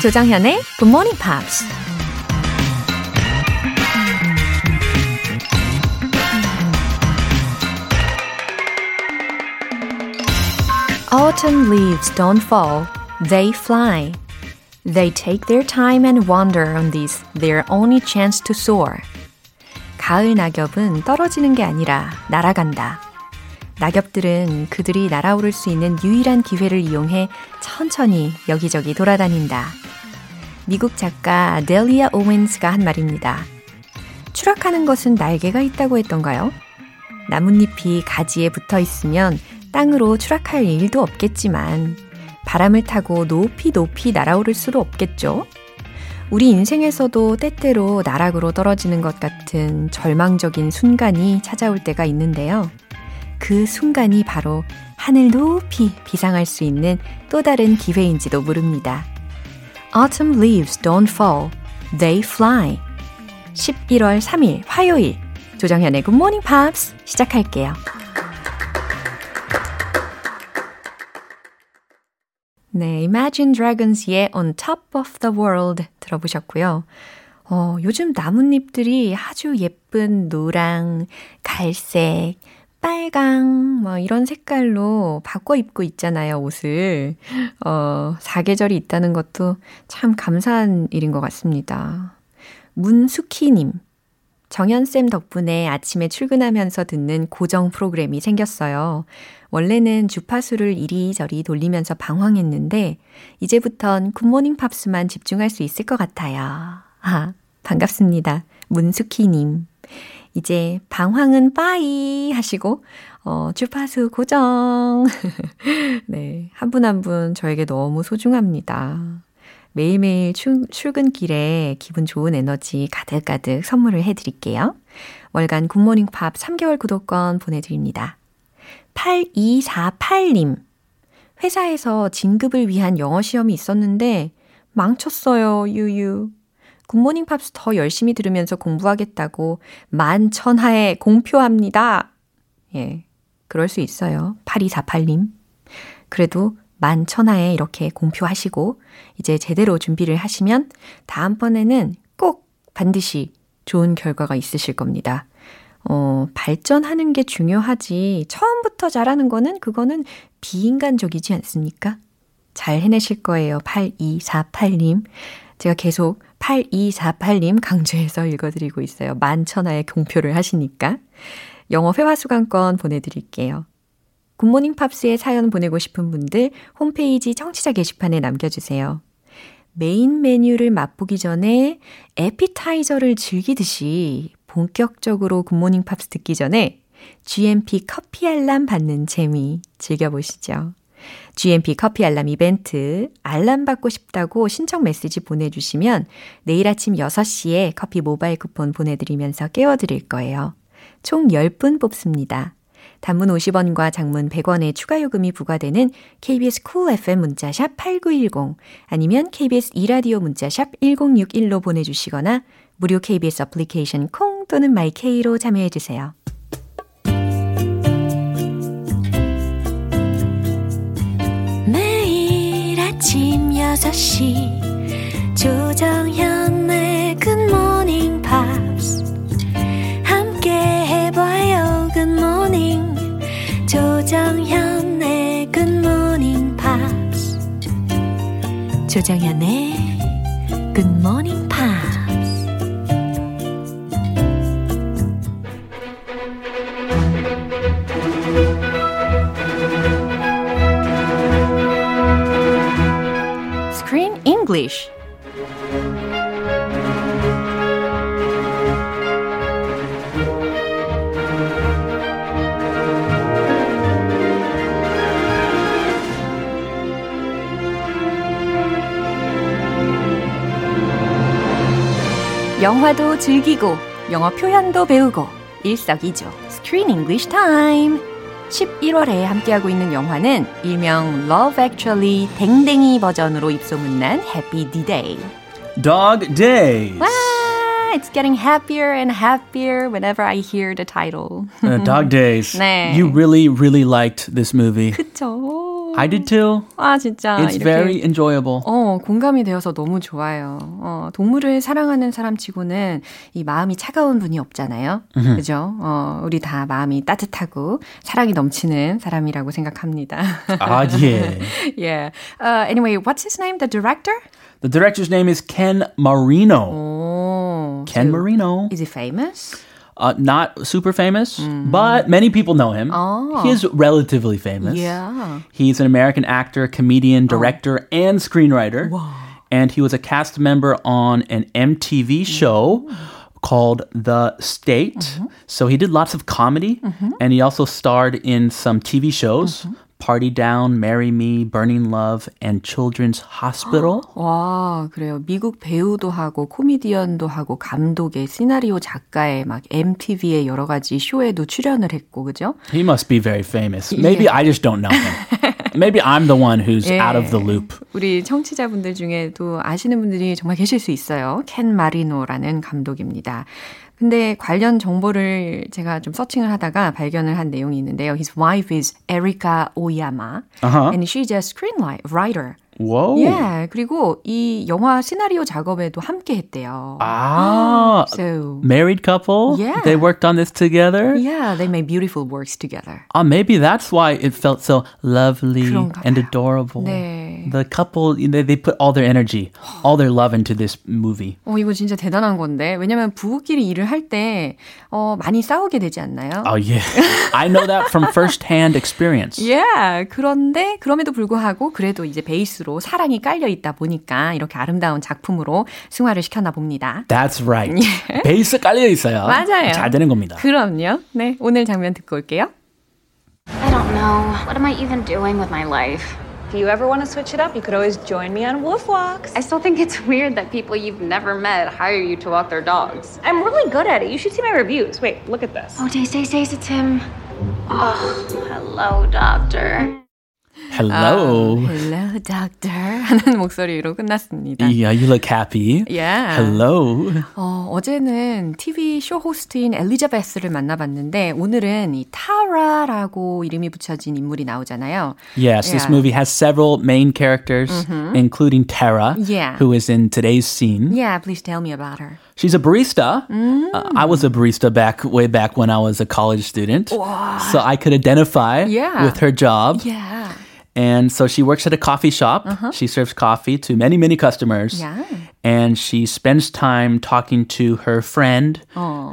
조장현의 Good Morning Pops. Autumn leaves don't fall, they fly. They take their time and wander on this, their only chance to soar. 가을 낙엽은 떨어지는 게 아니라 날아간다. 낙엽들은 그들이 날아오를 수 있는 유일한 기회를 이용해 천천히 여기저기 돌아다닌다. 미국 작가 델리아 오웬스가 한 말입니다. 추락하는 것은 날개가 있다고 했던가요? 나뭇잎이 가지에 붙어 있으면 땅으로 추락할 일도 없겠지만 바람을 타고 높이 높이 날아오를 수도 없겠죠? 우리 인생에서도 때때로 나락으로 떨어지는 것 같은 절망적인 순간이 찾아올 때가 있는데요. 그 순간이 바로 하늘 높이 비상할 수 있는 또 다른 기회인지도 모릅니다. Autumn leaves don't fall, they fly. 11월 3일 화요일 조정현의 Good Morning Pops 시작할게요. 네, Imagine Dragons의 On Top of the World 들어보셨고요. 요즘 나뭇잎들이 아주 예쁜 노랑, 갈색, 빨강 뭐 이런 색깔로 바꿔 입고 있잖아요, 옷을. 사계절이 있다는 것도 참 감사한 일인 것 같습니다. 문숙희님, 정연쌤 덕분에 아침에 출근하면서 듣는 고정 프로그램이 생겼어요. 원래는 주파수를 이리저리 돌리면서 방황했는데 이제부턴 굿모닝 팝스만 집중할 수 있을 것 같아요. 아, 반갑습니다. 문숙희님. 이제 방황은 빠이 하시고 주파수 고정. 네, 한 분 한 분 저에게 너무 소중합니다. 매일매일 출근길에 기분 좋은 에너지 가득가득 선물을 해드릴게요. 월간 굿모닝 팝 3개월 구독권 보내드립니다. 8248님. 회사에서 진급을 위한 영어 시험이 있었는데 망쳤어요. 유유. 굿모닝 팝스 더 열심히 들으면서 공부하겠다고 만천하에 공표합니다. 예, 그럴 수 있어요. 8248님. 그래도 만천하에 이렇게 공표하시고 이제 제대로 준비를 하시면 다음번에는 꼭 반드시 좋은 결과가 있으실 겁니다. 발전하는 게 중요하지 처음부터 잘하는 거는 그거는 비인간적이지 않습니까? 잘 해내실 거예요. 8248님. 제가 계속 8248님 강조해서 읽어드리고 있어요. 만천하의 공표를 하시니까. 영어 회화 수강권 보내드릴게요. 굿모닝 팝스에 사연 보내고 싶은 분들 홈페이지 청취자 게시판에 남겨주세요. 메인 메뉴를 맛보기 전에 에피타이저를 즐기듯이 본격적으로 굿모닝 팝스 듣기 전에 GMP 커피 알람 받는 재미 즐겨보시죠. GMP 커피 알람 이벤트 알람 받고 싶다고 신청 메시지 보내주시면 내일 아침 6시에 커피 모바일 쿠폰 보내드리면서 깨워드릴 거예요. 총 10분 뽑습니다. 단문 50원과 장문 100원의 추가 요금이 부과되는 KBS Cool FM 문자샵 8910 아니면 KBS e라디오 문자샵 1061로 보내주시거나 무료 KBS 어플리케이션 콩 또는 마이K로 참여해주세요. 아침 6시 조정현의 굿모닝 팝스 함께 해봐요. 굿모닝 조정현의 굿모닝 팝스 조정현의 굿모닝 팝스. English. 영화도 즐기고 영어 표현도 배우고 일석이조 Screen English Time. 11월에 함께하고 있는 영화는 일명 Love Actually 댕댕이 버전으로 입소문난 Happy D-Day. Dog Days. 와, it's getting happier and happier whenever I hear the title. Dog Days. 네. You really, really liked this movie. 그쵸. I did too. 아 진짜. It's very enjoyable. 공감이 되어서 너무 좋아요. 동물을 사랑하는 사람치고는 이 마음이 차가운 분이 없잖아요. 그죠? 우리 다 마음이 따뜻하고 사랑이 넘치는 사람이라고 생각합니다. 아 예. yeah. Anyway, what's his name? The director? The director's name is Ken Marino. Oh, Ken Marino. Is he famous? Not super famous, but many people know him. Oh. He is relatively famous. Yeah. He's an American actor, comedian, director, and screenwriter. Wow. And he was a cast member on an MTV show called The State. So he did lots of comedy, and he also starred in some TV shows. Party Down, Marry Me, Burning Love, and Children's Hospital. 와, 그래요. 미국 배우도 하고 코미디언도 하고 감독의 시나리오 작가의 막 MTV의 여러 가지 쇼에도 출연을 했고 그죠? He must be very famous. Maybe yeah. I just don't know him. Maybe I'm the one who's 예, out of the loop. 우리 청취자분들 중에도 아시는 분들이 정말 계실 수 있어요. 켄 마리노라는 감독입니다. 근데 관련 정보를 제가 좀 서칭을 하다가 발견을 한 내용이 있는데요. His wife is Erica Oyama, and she's a screenwriter. Whoa. Yeah, 그리고 이 영화 시나리오 작업에도 함께 했대요. Ah, so married couple? Yeah. They worked on this together? Yeah, they made beautiful works together. Ah, maybe that's why it felt so lovely and adorable. 네. The couple, they put all their energy, all their love into this movie. 이거 진짜 대단한 건데. 왜냐면 부부끼리 일을 할 때 많이 싸우게 되지 않나요? Oh, yeah. I know that from first-hand experience. Yeah, 그런데 그럼에도 불구하고 그래도 이제 베이스로 사랑이 깔려 있다 보니까 이렇게 아름다운 작품으로 승화를 시켰나 봅니다. That's right. 베이스 깔려 있어요. 맞아요. 잘 되는 겁니다. 그럼요. 네, 오늘 장면 듣고 올게요. I don't know. What am I even doing with my life? If you ever want to switch it up, you could always join me on WoolfWalks. I still think it's weird that people you've never met hire you to walk their dogs. I'm really good at it. You should see my reviews. Wait, look at this. Oh, days, it's him. Oh, hello, doctor. Hello. Hello, doctor. 하는 목소리로 끝났습니다. Yeah, you look happy. Yeah. Hello. 어제는 TV 쇼 호스트인 엘리자베스를 만나봤는데 오늘은 이 타라라고 이름이 붙여진 인물이 나오잖아요. Yes, yeah. This movie has several main characters, including Tara, who is in today's scene. Yeah, please tell me about her. She's a barista. I was a barista way back when I was a college student. Wow. So I could identify with her job. Yeah. And so she works at a coffee shop. She serves coffee to many, many customers. Yeah. And she spends time talking to her friend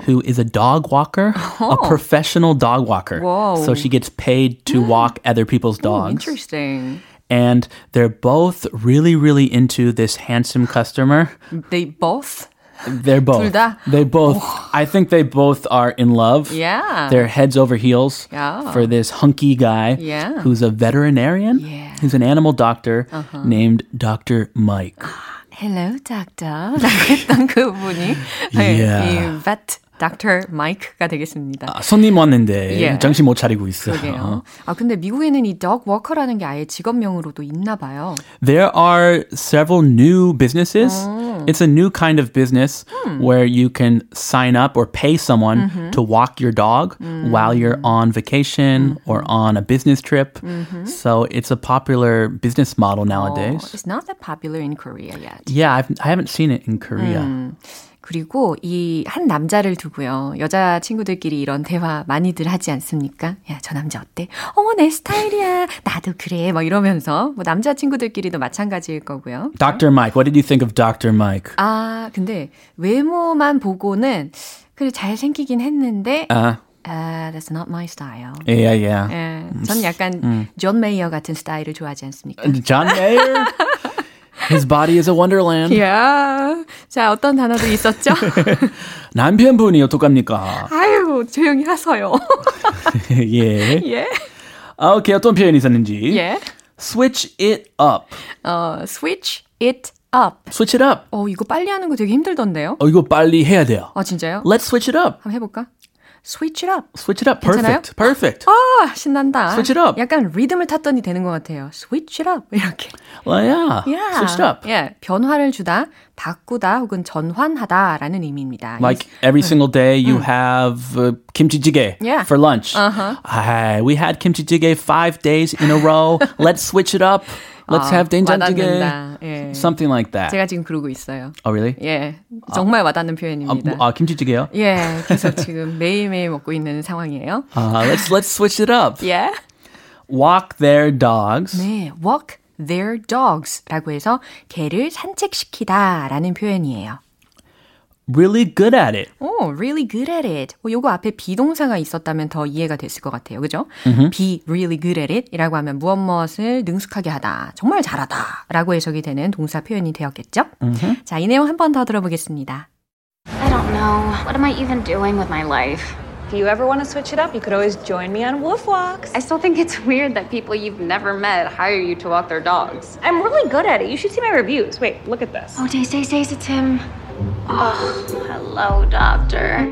who is a dog walker, a professional dog walker. Whoa. So she gets paid to walk other people's dogs. Interesting. And they're both really, really into this handsome customer. They both? They're both. I think they both are in love. Yeah. They're heads over heels for this hunky guy who's a veterinarian. Yeah. He's an animal doctor named Dr. Mike. Hello, doctor. 라고 했던 그분이 이 vet Dr. Mike가 되겠습니다. 아, 손님 왔는데 정신 못 차리고 있어요. 그러게요. 아, 근데 미국에는 이 dog walker라는 게 아예 직업명으로도 있나 봐요. There are several new businesses. It's a new kind of business where you can sign up or pay someone to walk your dog while you're on vacation or on a business trip. So it's a popular business model nowadays. It's not that popular in Korea yet. Yeah, I haven't seen it in Korea. 그리고 이 한 남자를 두고요. 여자 친구들끼리 이런 대화 많이들 하지 않습니까? 야, 저 남자 어때? 내 스타일이야. 나도 그래. 막 이러면서 뭐 남자 친구들끼리도 마찬가지일 거고요. Dr. Mike, what did you think of Dr. Mike? 아, 근데 외모만 보고는 그래 잘생기긴 했는데 that's not my style. Yeah, yeah. 예, 전 약간 존 메이어 같은 스타일을 좋아하지 않습니까? 존 메이어? His body is a wonderland. Yeah. 자, 어떤 단어도 있었죠? 남편분이 어떡합니까? 아유, 조용히 하세요. 예. 예. 오케이, 어떤 표현이 있었는지. 예. Switch it up. Switch it up. Switch it up. 이거 빨리 하는 거 되게 힘들던데요? 이거 빨리 해야 돼요. 아, 진짜요? Let's switch it up. 한번 해볼까? Switch it up. Switch it up. Perfect. 괜찮아요? Perfect. 아, 신난다. Switch it up. 약간 리듬을 탔더니 되는 것 같아요. Switch it up. 이렇게. Well, yeah. Switch it up. Yeah. 변화를 주다, 바꾸다 혹은 전환하다라는 의미입니다. Like every single day you have kimchi jjigae for lunch. Uh-huh. We had kimchi jjigae 5 days in a row. Let's switch it up. Let's have doenjang jjigae. 예. Something like that. 제가 지금 그러고 있어요. Oh, really? 예. 정말 와닿는 표현입니다. 김치찌개요? 예. 그래서 지금 매일매일 먹고 있는 상황이에요. Let's switch it up. Yeah. Walk their dogs. 네. Walk their dogs라고 해서 개를 산책시키다라는 표현이에요. Really good at it. Oh, really good at it. 요거 앞에 비동사가 있었다면 더 이해가 됐을 것 같아요. 그죠? Mm-hmm. Be really good at it 이라고 하면 무엇 무엇을 능숙하게 하다, 정말 잘하다 라고 해석이 되는 동사 표현이 되었겠죠? Mm-hmm. 자, 이 내용 한 번 더 들어보겠습니다. I don't know. What am I even doing with my life? If you ever want to switch it up, you could always join me on WoolfWalks. I still think it's weird that people you've never met hire you to walk their dogs. I'm really good at it. You should see my reviews. Wait, look at this. Oh, days, it's him. Oh, hello, doctor.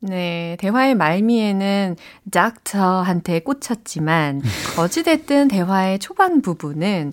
네, 대화의 말미에는 닥터한테 꽂혔지만 어찌됐든 대화의 초반 부분은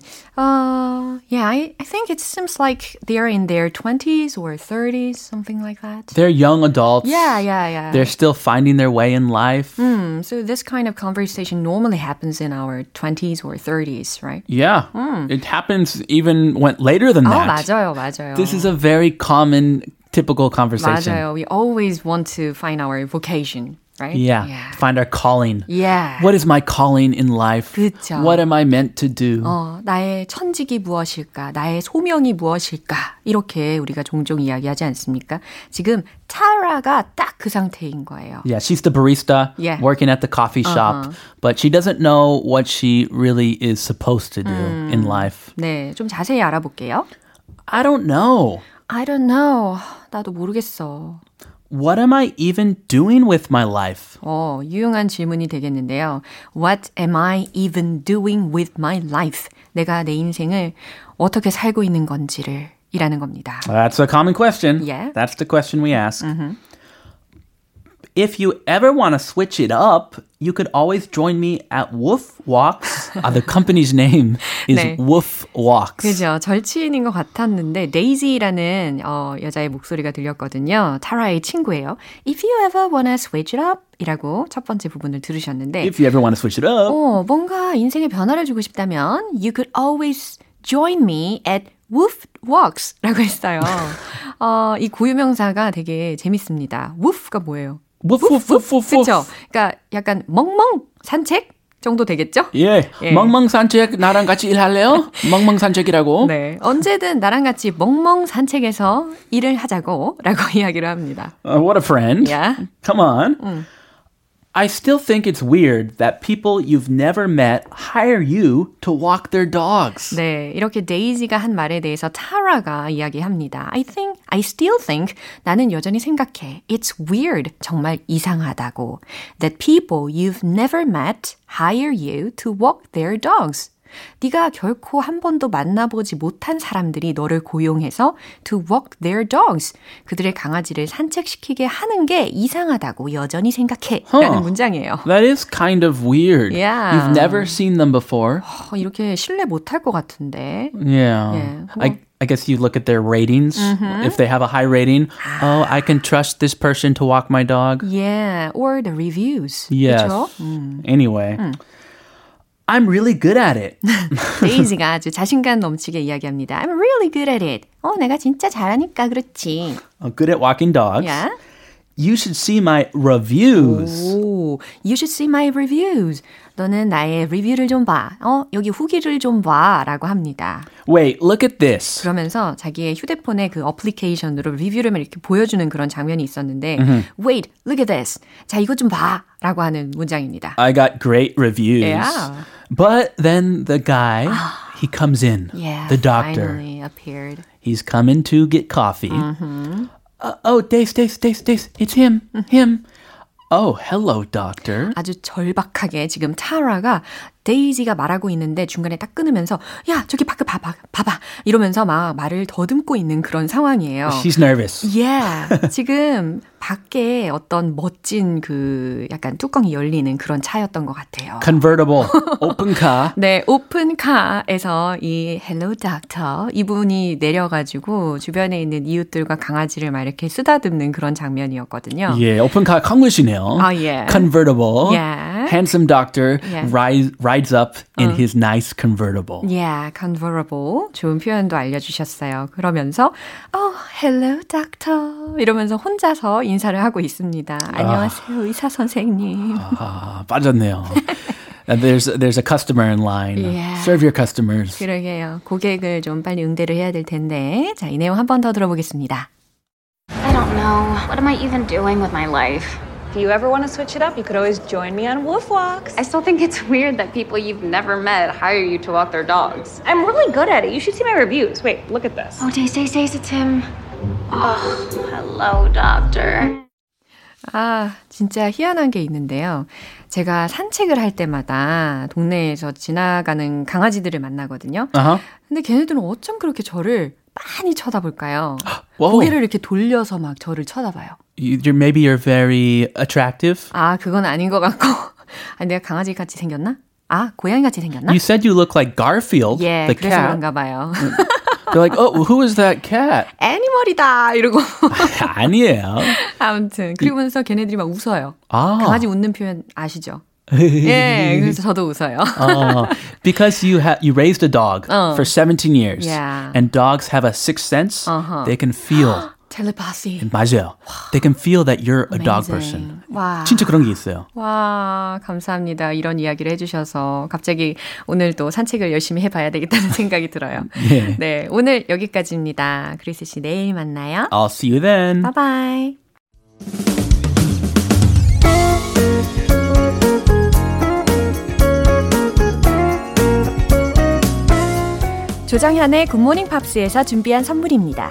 yeah, I think it seems like they're in their 20s or 30s, something like that. They're young adults. Yeah. They're still finding their way in life. So this kind of conversation normally happens in our 20s or 30s, right? Yeah, it happens even when later than that. 맞아요. This is a very common typical conversation. 맞아요. We always want to find our vocation, right? Yeah. Find our calling. Yeah. What is my calling in life? 그쵸. What am I meant to do? 나의 천직이 무엇일까? 나의 소명이 무엇일까? 이렇게 우리가 종종 이야기하지 않습니까? 지금 타라가 딱 그 상태인 거예요. Yeah, she's the barista working at the coffee shop, but she doesn't know what she really is supposed to do in life. 네, 좀 자세히 알아볼게요. I don't know. 나도 모르겠어. What am I even doing with my life? 유용한 질문이 되겠는데요. What am I even doing with my life? 내가 내 인생을 어떻게 살고 있는 건지를 이라는 겁니다. That's a common question. Yeah. That's the question we ask. Mm-hmm. If you ever want to switch it up, you could always join me at WoolfWalks. The company's name is WoolfWalks. 그죠. 절친인 것 같았는데 데이지라는 여자의 목소리가 들렸거든요. 타라의 친구예요. If you ever want to switch it up 이라고 첫 번째 부분을 들으셨는데 If you ever want to switch it up. 뭔가 인생에 변화를 주고 싶다면 You could always join me at WoolfWalks 라고 했어요. 이 고유명사가 되게 재밌습니다. Woof가 뭐예요? Woof. 그렇죠. 그러니까 약간 멍멍 산책 정도 되겠죠? 예. 멍멍 산책 나랑 같이 일할래요? 멍멍 산책이라고. 네. 언제든 나랑 같이 멍멍 산책에서 일을 하자고 라고 이야기를 합니다. What a friend. Yeah. Come on. I still think it's weird that people you've never met hire you to walk their dogs. 네, 이렇게 데이지가 한 말에 대해서 타라가 이야기합니다. I still think, 나는 여전히 생각해. It's weird, 정말 이상하다고. That people you've never met hire you to walk their dogs. 네가 결코 한 번도 만나보지 못한 사람들이 너를 고용해서 to walk their dogs, 그들의 강아지를 산책시키게 하는 게 이상하다고 여전히 생각해 라는 문장이에요. That is kind of weird. Yeah. You've never seen them before. 이렇게 신뢰 못할 것 같은데. Yeah. I guess you look at their ratings. Mm-hmm. If they have a high rating, I can trust this person to walk my dog. Yeah, or the reviews. Yes. Anyway. I'm really good at it. 데이지가 아주 자신감 넘치게 이야기합니다. I'm really good at it. 내가 진짜 잘하니까 그렇지. I'm good at walking dogs. Yeah. You should see my reviews. You should see my reviews. 너는 나의 리뷰를 좀 봐. 여기 후기를 좀 봐. 라고 합니다. Wait, look at this. 그러면서 자기의 휴대폰의 그 어플리케이션으로 리뷰를 이렇게 보여주는 그런 장면이 있었는데 mm-hmm. Wait, look at this. 자, 이거 좀 봐. 라고 하는 문장입니다. I got great reviews. Yeah. But then the guy, he comes in. Yeah, the doctor. Finally appeared. He's coming to get coffee. Mm-hmm. Days. It's him. Mm-hmm. Him. Oh, hello, doctor. 아주 절박하게 지금 타라가 데이지가 말하고 있는데 중간에 딱 끊으면서 야 저기 밖에 봐봐 이러면서 막 말을 더듬고 있는 그런 상황이에요. She's nervous. Yeah. 지금 밖에 어떤 멋진 그 약간 뚜껑이 열리는 그런 차였던 것 같아요. Convertible. 오픈카. 네, 오픈카에서 이 Hello Doctor 이분이 내려가지고 주변에 있는 이웃들과 강아지를 막 이렇게 쓰다듬는 그런 장면이었거든요. 예, 오픈카 한글이네요. 아, 예. Convertible. Yeah. Handsome Doctor yeah. rides up in his nice convertible. Yeah, convertible. 좋은 표현도 알려주셨어요. 그러면서 Oh, Hello Doctor 이러면서 혼자서 인사를 하고 있습니다. 안녕하세요, 의사 선생님. 아, 빠졌네요. There's a customer in line. Yeah. Serve your customers. 그러게요. 고객을 좀 빨리 응대를 해야 될 텐데. 자, 이 내용 한 번 더 들어보겠습니다. I don't know. What am I even doing with my life? If you ever want to switch it up, you could always join me on WoolfWalks. I still think it's weird that people you've never met hire you to walk their dogs. I'm really good at it. You should see my reviews. Wait, look at this. Oh, days, it's him. Oh, hello, doctor. 아, 진짜 희한한 게 있는데요. 제가 산책을 할 때마다 동네에서 지나가는 강아지들을 만나거든요. Uh-huh. 근데 걔네들은 어쩜 그렇게 저를 많이 쳐다볼까요? Whoa. 고개를 이렇게 돌려서 막 저를 쳐다봐요. Maybe you're very attractive? 아, 그건 아닌 것 같고. 아니, 내가 강아지같이 생겼나? 아, 고양이같이 생겼나? You said you look like Garfield, 예, the cat. 그래서 그런가 봐요. They're like, oh, who is that cat? 애니멀이다 이러고. 아니에요. 아무튼 그러면서 걔네들이 막 웃어요. 아. 강아지 웃는 표현 아시죠? 예, 그래서 저도 웃어요. Because you raised a dog for 17 years, yeah. and dogs have a sixth sense. Uh-huh. They can feel. Telepathy. 맞아요. 와. They can feel that you're a Amazing. Dog person. 와. 진짜 그런 게 있어요. 와, 감사합니다. 이런 이야기를 해주셔서 갑자기 오늘 또 산책을 열심히 해봐야 되겠다는 생각이 들어요. 예. 네, 오늘 여기까지입니다. 그리스 씨 내일 만나요. I'll see you then. Bye-bye. 조정현의 굿모닝 팝스에서 준비한 선물입니다.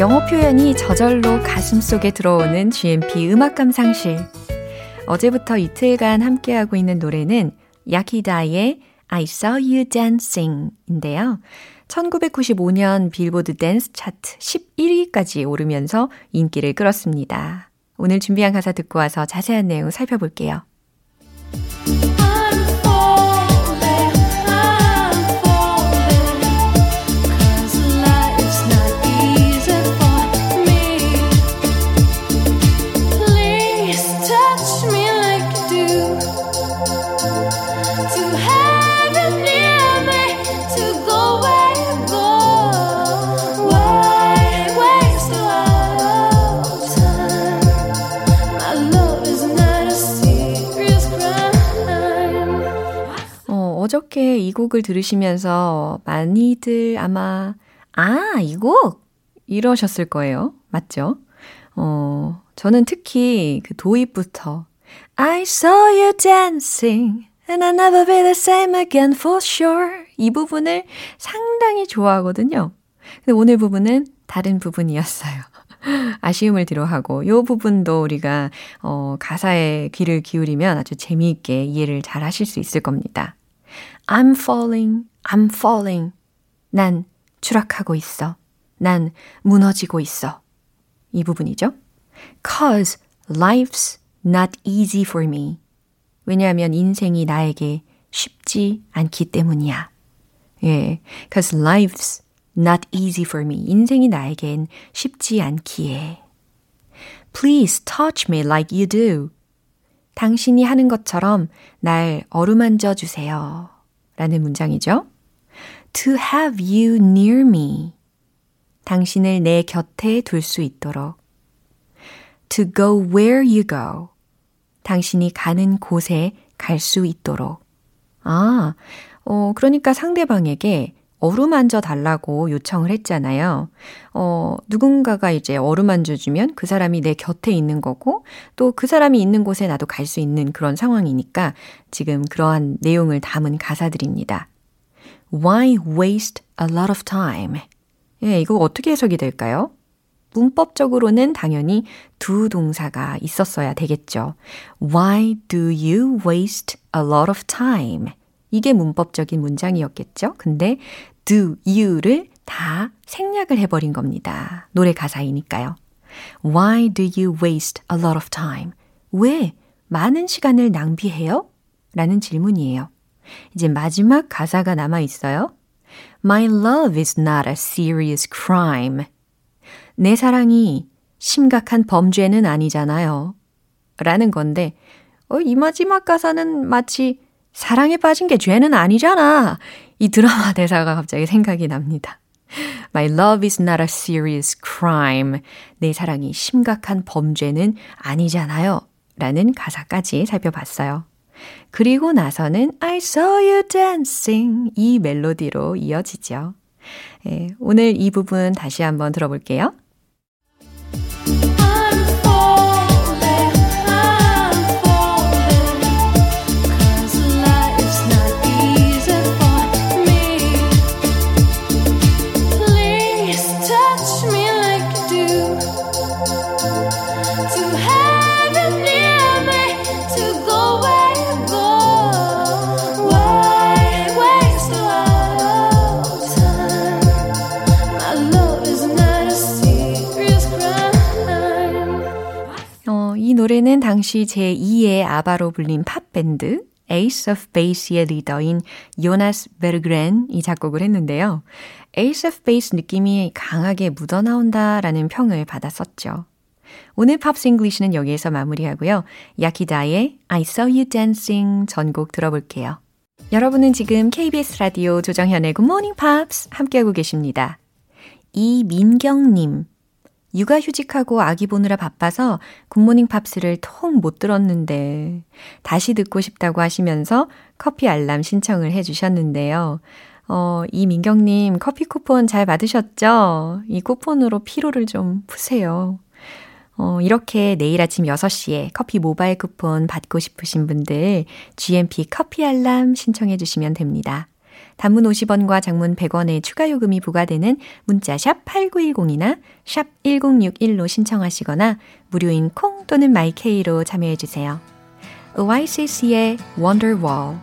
영어 표현이 저절로 가슴속에 들어오는 GMP 음악 감상실. 어제부터 이틀간 함께하고 있는 노래는 야키다의 I Saw You Dancing 인데요. 1995년 빌보드 댄스 차트 11위까지 오르면서 인기를 끌었습니다. 오늘 준비한 가사 듣고 와서 자세한 내용 살펴볼게요. 어저께 이 곡을 들으시면서 많이들 아마 아, 이 곡! 이러셨을 거예요. 맞죠? 저는 특히 그 도입부터 I saw you dancing and I'll never be the same again for sure 이 부분을 상당히 좋아하거든요. 근데 오늘 부분은 다른 부분이었어요. 아쉬움을 뒤로하고 이 부분도 우리가 가사에 귀를 기울이면 아주 재미있게 이해를 잘 하실 수 있을 겁니다. I'm falling, I'm falling. 난 추락하고 있어. 난 무너지고 있어. 이 부분이죠. 'Cause life's not easy for me. 왜냐하면 인생이 나에게 쉽지 않기 때문이야. 예, 'cause life's not easy for me. 인생이 나에겐 쉽지 않기에. Please touch me like you do. 당신이 하는 것처럼 날 어루만져 주세요. 라는 문장이죠. To have you near me. 당신을 내 곁에 둘 수 있도록. to go where you go. 당신이 가는 곳에 갈 수 있도록. 그러니까 상대방에게 어루만져 달라고 요청을 했잖아요. 누군가가 이제 어루만져 주면 그 사람이 내 곁에 있는 거고 또 그 사람이 있는 곳에 나도 갈 수 있는 그런 상황이니까 지금 그러한 내용을 담은 가사들입니다. Why waste a lot of time? 예, 이거 어떻게 해석이 될까요? 문법적으로는 당연히 두 동사가 있었어야 되겠죠. Why do you waste a lot of time? 이게 문법적인 문장이었겠죠. 근데 do you를 다 생략을 해버린 겁니다. 노래 가사이니까요. Why do you waste a lot of time? 왜 많은 시간을 낭비해요? 라는 질문이에요. 이제 마지막 가사가 남아있어요. My love is not a serious crime. 내 사랑이 심각한 범죄는 아니잖아요. 라는 건데 이 마지막 가사는 마치 사랑에 빠진 게 죄는 아니잖아. 이 드라마 대사가 갑자기 생각이 납니다. My love is not a serious crime. 내 사랑이 심각한 범죄는 아니잖아요. 라는 가사까지 살펴봤어요. 그리고 나서는 I saw you dancing. 이 멜로디로 이어지죠. 예, 오늘 이 부분 다시 한번 들어볼게요. 노래는 당시 제2의 아바로 불린 팝밴드 Ace of Base의 리더인 요나스 베르그렌이 작곡을 했는데요. Ace of Base 느낌이 강하게 묻어나온다라는 평을 받았었죠. 오늘 팝스 잉글리시는 여기에서 마무리하고요. 야키다의 I Saw You Dancing 전곡 들어볼게요. 여러분은 지금 KBS 라디오 조정현의 Good Morning Pops 함께하고 계십니다. 이민경님. 육아휴직하고 아기 보느라 바빠서 굿모닝 팝스를 통 못 들었는데 다시 듣고 싶다고 하시면서 커피 알람 신청을 해주셨는데요. 이민경님 커피 쿠폰 잘 받으셨죠? 이 쿠폰으로 피로를 좀 푸세요. 이렇게 내일 아침 6시에 커피 모바일 쿠폰 받고 싶으신 분들 GMP 커피 알람 신청해 주시면 됩니다. 단문 50원과 장문 100원의 추가 요금이 부과되는 문자 샵 8910이나 샵 1061로 신청하시거나 무료인 콩 또는 마이케이로 참여해 주세요. Oasis의 Wonder Wall.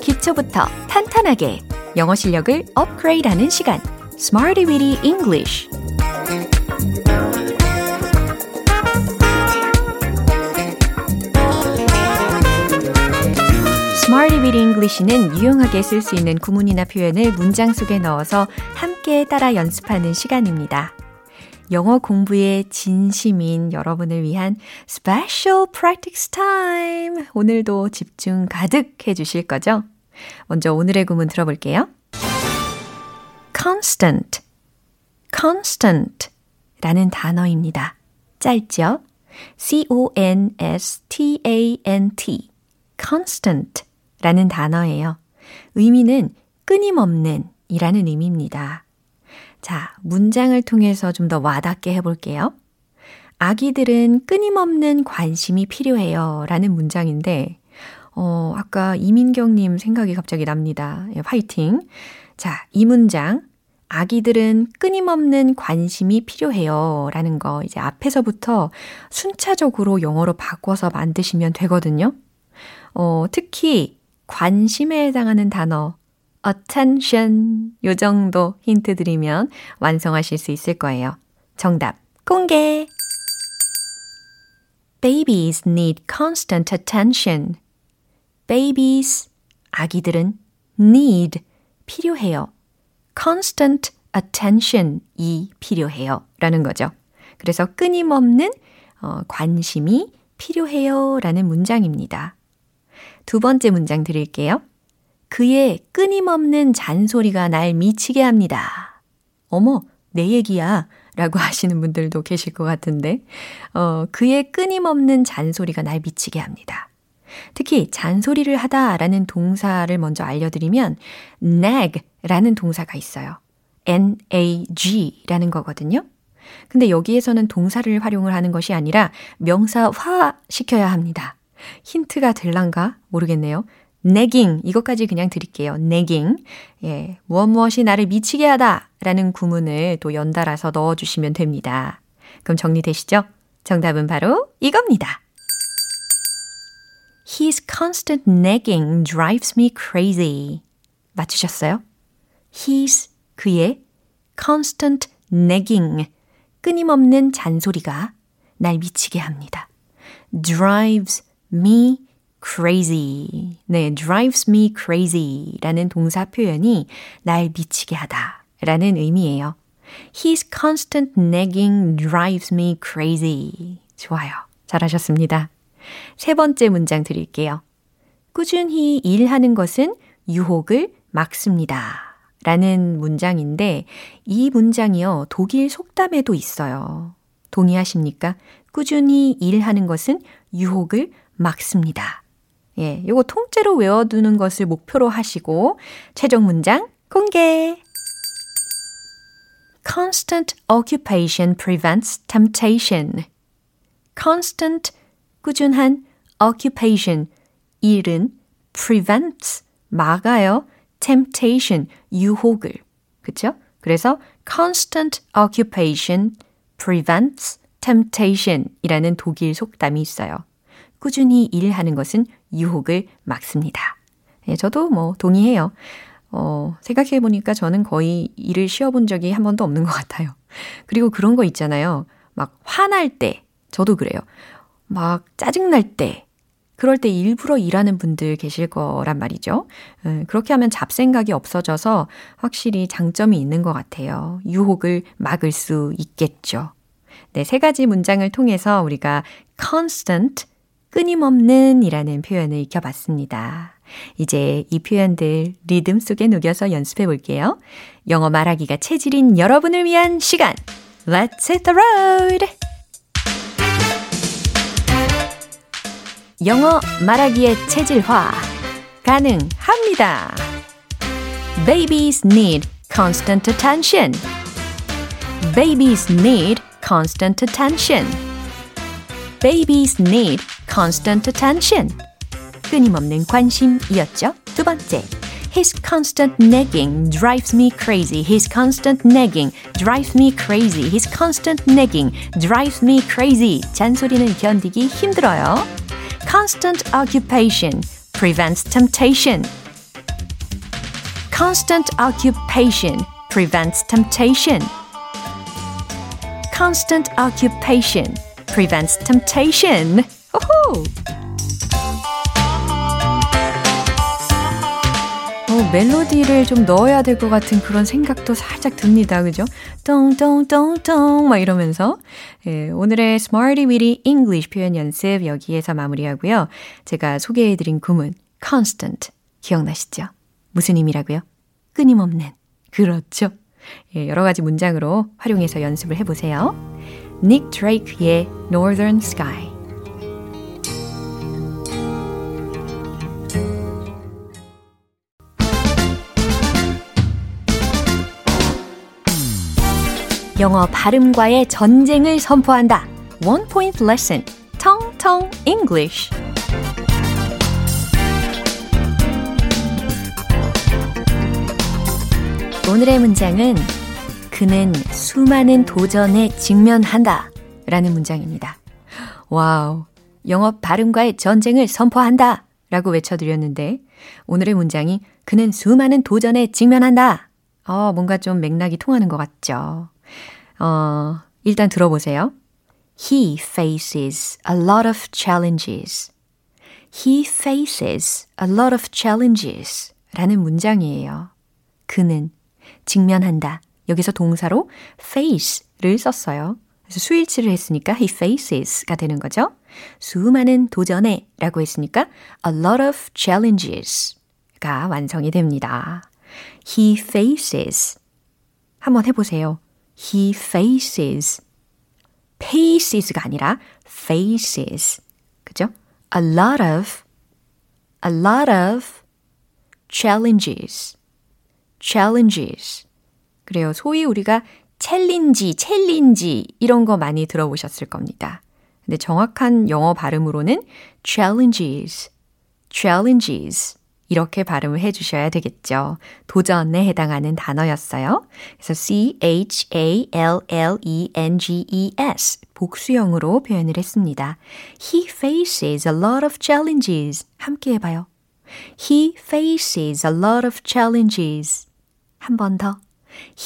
기초부터 탄탄하게 영어 실력을 업그레이드하는 시간. Smarty Weedy English. Smarty Weedy English는 유용하게 쓸 수 있는 구문이나 표현을 문장 속에 넣어서 함께 따라 연습하는 시간입니다. 영어 공부에 진심인 여러분을 위한 Special Practice Time. 오늘도 집중 가득 해주실 거죠? 먼저 오늘의 구문 들어볼게요. constant, constant 라는 단어입니다. 짧죠? C-O-N-S-T-A-N-T, constant 라는 단어예요. 의미는 끊임없는 이라는 의미입니다. 자, 문장을 통해서 좀 더 와닿게 해볼게요. 아기들은 끊임없는 관심이 필요해요 라는 문장인데 아까 이민경님 생각이 갑자기 납니다. 예, 화이팅! 자, 이 문장. 아기들은 끊임없는 관심이 필요해요 라는 거 이제 앞에서부터 순차적으로 영어로 바꿔서 만드시면 되거든요. 특히 관심에 해당하는 단어 attention 요 정도 힌트 드리면 완성하실 수 있을 거예요. 정답 공개! Babies need constant attention. Babies, 아기들은 need 필요해요. constant attention이 필요해요 라는 거죠. 그래서 끊임없는 관심이 필요해요 라는 문장입니다. 두 번째 문장 드릴게요. 그의 끊임없는 잔소리가 날 미치게 합니다. 어머, 내 얘기야 라고 하시는 분들도 계실 것 같은데 그의 끊임없는 잔소리가 날 미치게 합니다. 특히 잔소리를 하다 라는 동사를 먼저 알려드리면 nag 라는 동사가 있어요. nag 라는 거거든요. 근데 여기에서는 동사를 활용을 하는 것이 아니라 명사화 시켜야 합니다. 힌트가 될란가 모르겠네요. nagging 이것까지 그냥 드릴게요. nagging 예, 무엇이 나를 미치게 하다 라는 구문을 또 연달아서 넣어주시면 됩니다. 그럼 정리되시죠? 정답은 바로 이겁니다. His constant nagging drives me crazy. 맞추셨어요? His, 그의 constant nagging, 끊임없는 잔소리가 날 미치게 합니다. drives me crazy. 네, drives me crazy라는 동사 표현이 날 미치게 하다 라는 의미예요. His constant nagging drives me crazy. 좋아요. 잘하셨습니다. 세 번째 문장 드릴게요. 꾸준히 일하는 것은 유혹을 막습니다. 라는 문장인데 이 문장이요. 독일 속담에도 있어요. 동의하십니까? 꾸준히 일하는 것은 유혹을 막습니다. 예, 요거 통째로 외워두는 것을 목표로 하시고 최종 문장 공개! Constant occupation prevents temptation. Constant 꾸준한 occupation, 일은 prevents, 막아요, temptation, 유혹을. 그렇죠? 그래서 constant occupation prevents temptation 이라는 독일 속담이 있어요. 꾸준히 일하는 것은 유혹을 막습니다. 예, 저도 뭐 동의해요. 생각해보니까 저는 거의 일을 쉬어본 적이 한 번도 없는 것 같아요. 그리고 그런 거 있잖아요. 막 화날 때, 저도 그래요. 막 짜증날 때, 그럴 때 일부러 일하는 분들 계실 거란 말이죠. 그렇게 하면 잡생각이 없어져서 확실히 장점이 있는 것 같아요. 유혹을 막을 수 있겠죠. 네, 세 가지 문장을 통해서 우리가 constant, 끊임없는 이라는 표현을 익혀봤습니다. 이제 이 표현들 리듬 속에 녹여서 연습해 볼게요. 영어 말하기가 체질인 여러분을 위한 시간. Let's hit the road! 영어 말하기의 체질화 가능합니다. Babies need constant attention. Babies need constant attention. Babies need constant attention. 끊임없는 관심이었죠. 두 번째, His constant nagging drives me crazy. His constant nagging drives me crazy. His constant nagging drives me crazy. 잔소리는 견디기 힘들어요. Constant occupation prevents temptation. Constant occupation prevents temptation. Constant occupation prevents temptation. 호호! 멜로디를 좀 넣어야 될 것 같은 그런 생각도 살짝 듭니다. 그죠? 똥똥똥똥 막 이러면서 예, 오늘의 Smarty Weedy English 표현 연습 여기에서 마무리하고요. 제가 소개해드린 구문 constant 기억나시죠? 무슨 힘이라고요? 끊임없는. 그렇죠. 예, 여러 가지 문장으로 활용해서 연습을 해보세요. Nick Drake의 Northern Sky. 영어 발음과의 전쟁을 선포한다. One point lesson. 텅텅 English. 오늘의 문장은 그는 수많은 도전에 직면한다. 라는 문장입니다. 와우. 영어 발음과의 전쟁을 선포한다. 라고 외쳐드렸는데 오늘의 문장이 그는 수많은 도전에 직면한다. 뭔가 좀 맥락이 통하는 것 같죠. 일단 들어보세요. He faces a lot of challenges. He faces a lot of challenges 라는 문장이에요. 그는 직면한다. 여기서 동사로 face를 썼어요. 그래서 수일치를 했으니까 he faces가 되는 거죠. 수많은 도전에 라고 했으니까 a lot of challenges가 완성이 됩니다. He faces. 한번 해보세요. He faces. faces가 아니라 faces. 그죠? A lot of challenges. 그래요. 소위 우리가 챌린지 이런 거 많이 들어보셨을 겁니다. 근데 정확한 영어 발음으로는 challenges 이렇게 발음을 해주셔야 되겠죠. 도전에 해당하는 단어였어요. 그래서 challenges 복수형으로 표현을 했습니다. He faces a lot of challenges. 함께 해봐요. He faces a lot of challenges. 한 번 더.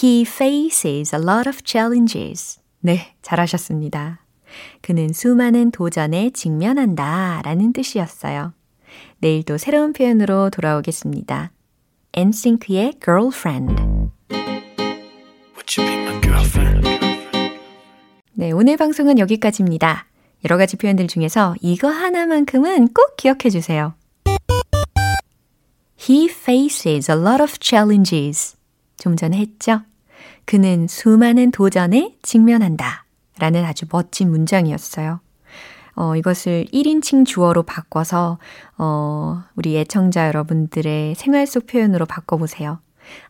He faces a lot of challenges. 네, 잘하셨습니다. 그는 수많은 도전에 직면한다 라는 뜻이었어요. 내일 또 새로운 표현으로 돌아오겠습니다. 엔싱크의 Girlfriend. Would you be my girlfriend? 네, 오늘 방송은 여기까지입니다. 여러 가지 표현들 중에서 이거 하나만큼은 꼭 기억해 주세요. He faces a lot of challenges. 좀 전에 했죠? 그는 수많은 도전에 직면한다 라는 아주 멋진 문장이었어요. 이것을 1인칭 주어로 바꿔서 우리 애청자 여러분들의 생활 속 표현으로 바꿔보세요.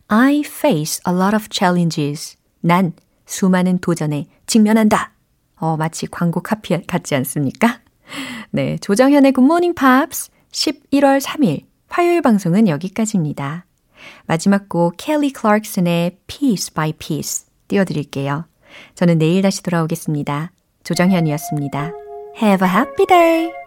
I face a lot of challenges. 난 수많은 도전에 직면한다. 마치 광고 카피 같지 않습니까? 네, 조정현의 굿모닝 팝스 11월 3일 화요일 방송은 여기까지입니다. 마지막 곡 켈리 클락슨의 Piece by Piece 띄워드릴게요. 저는 내일 다시 돌아오겠습니다. 조정현이었습니다. Have a happy day!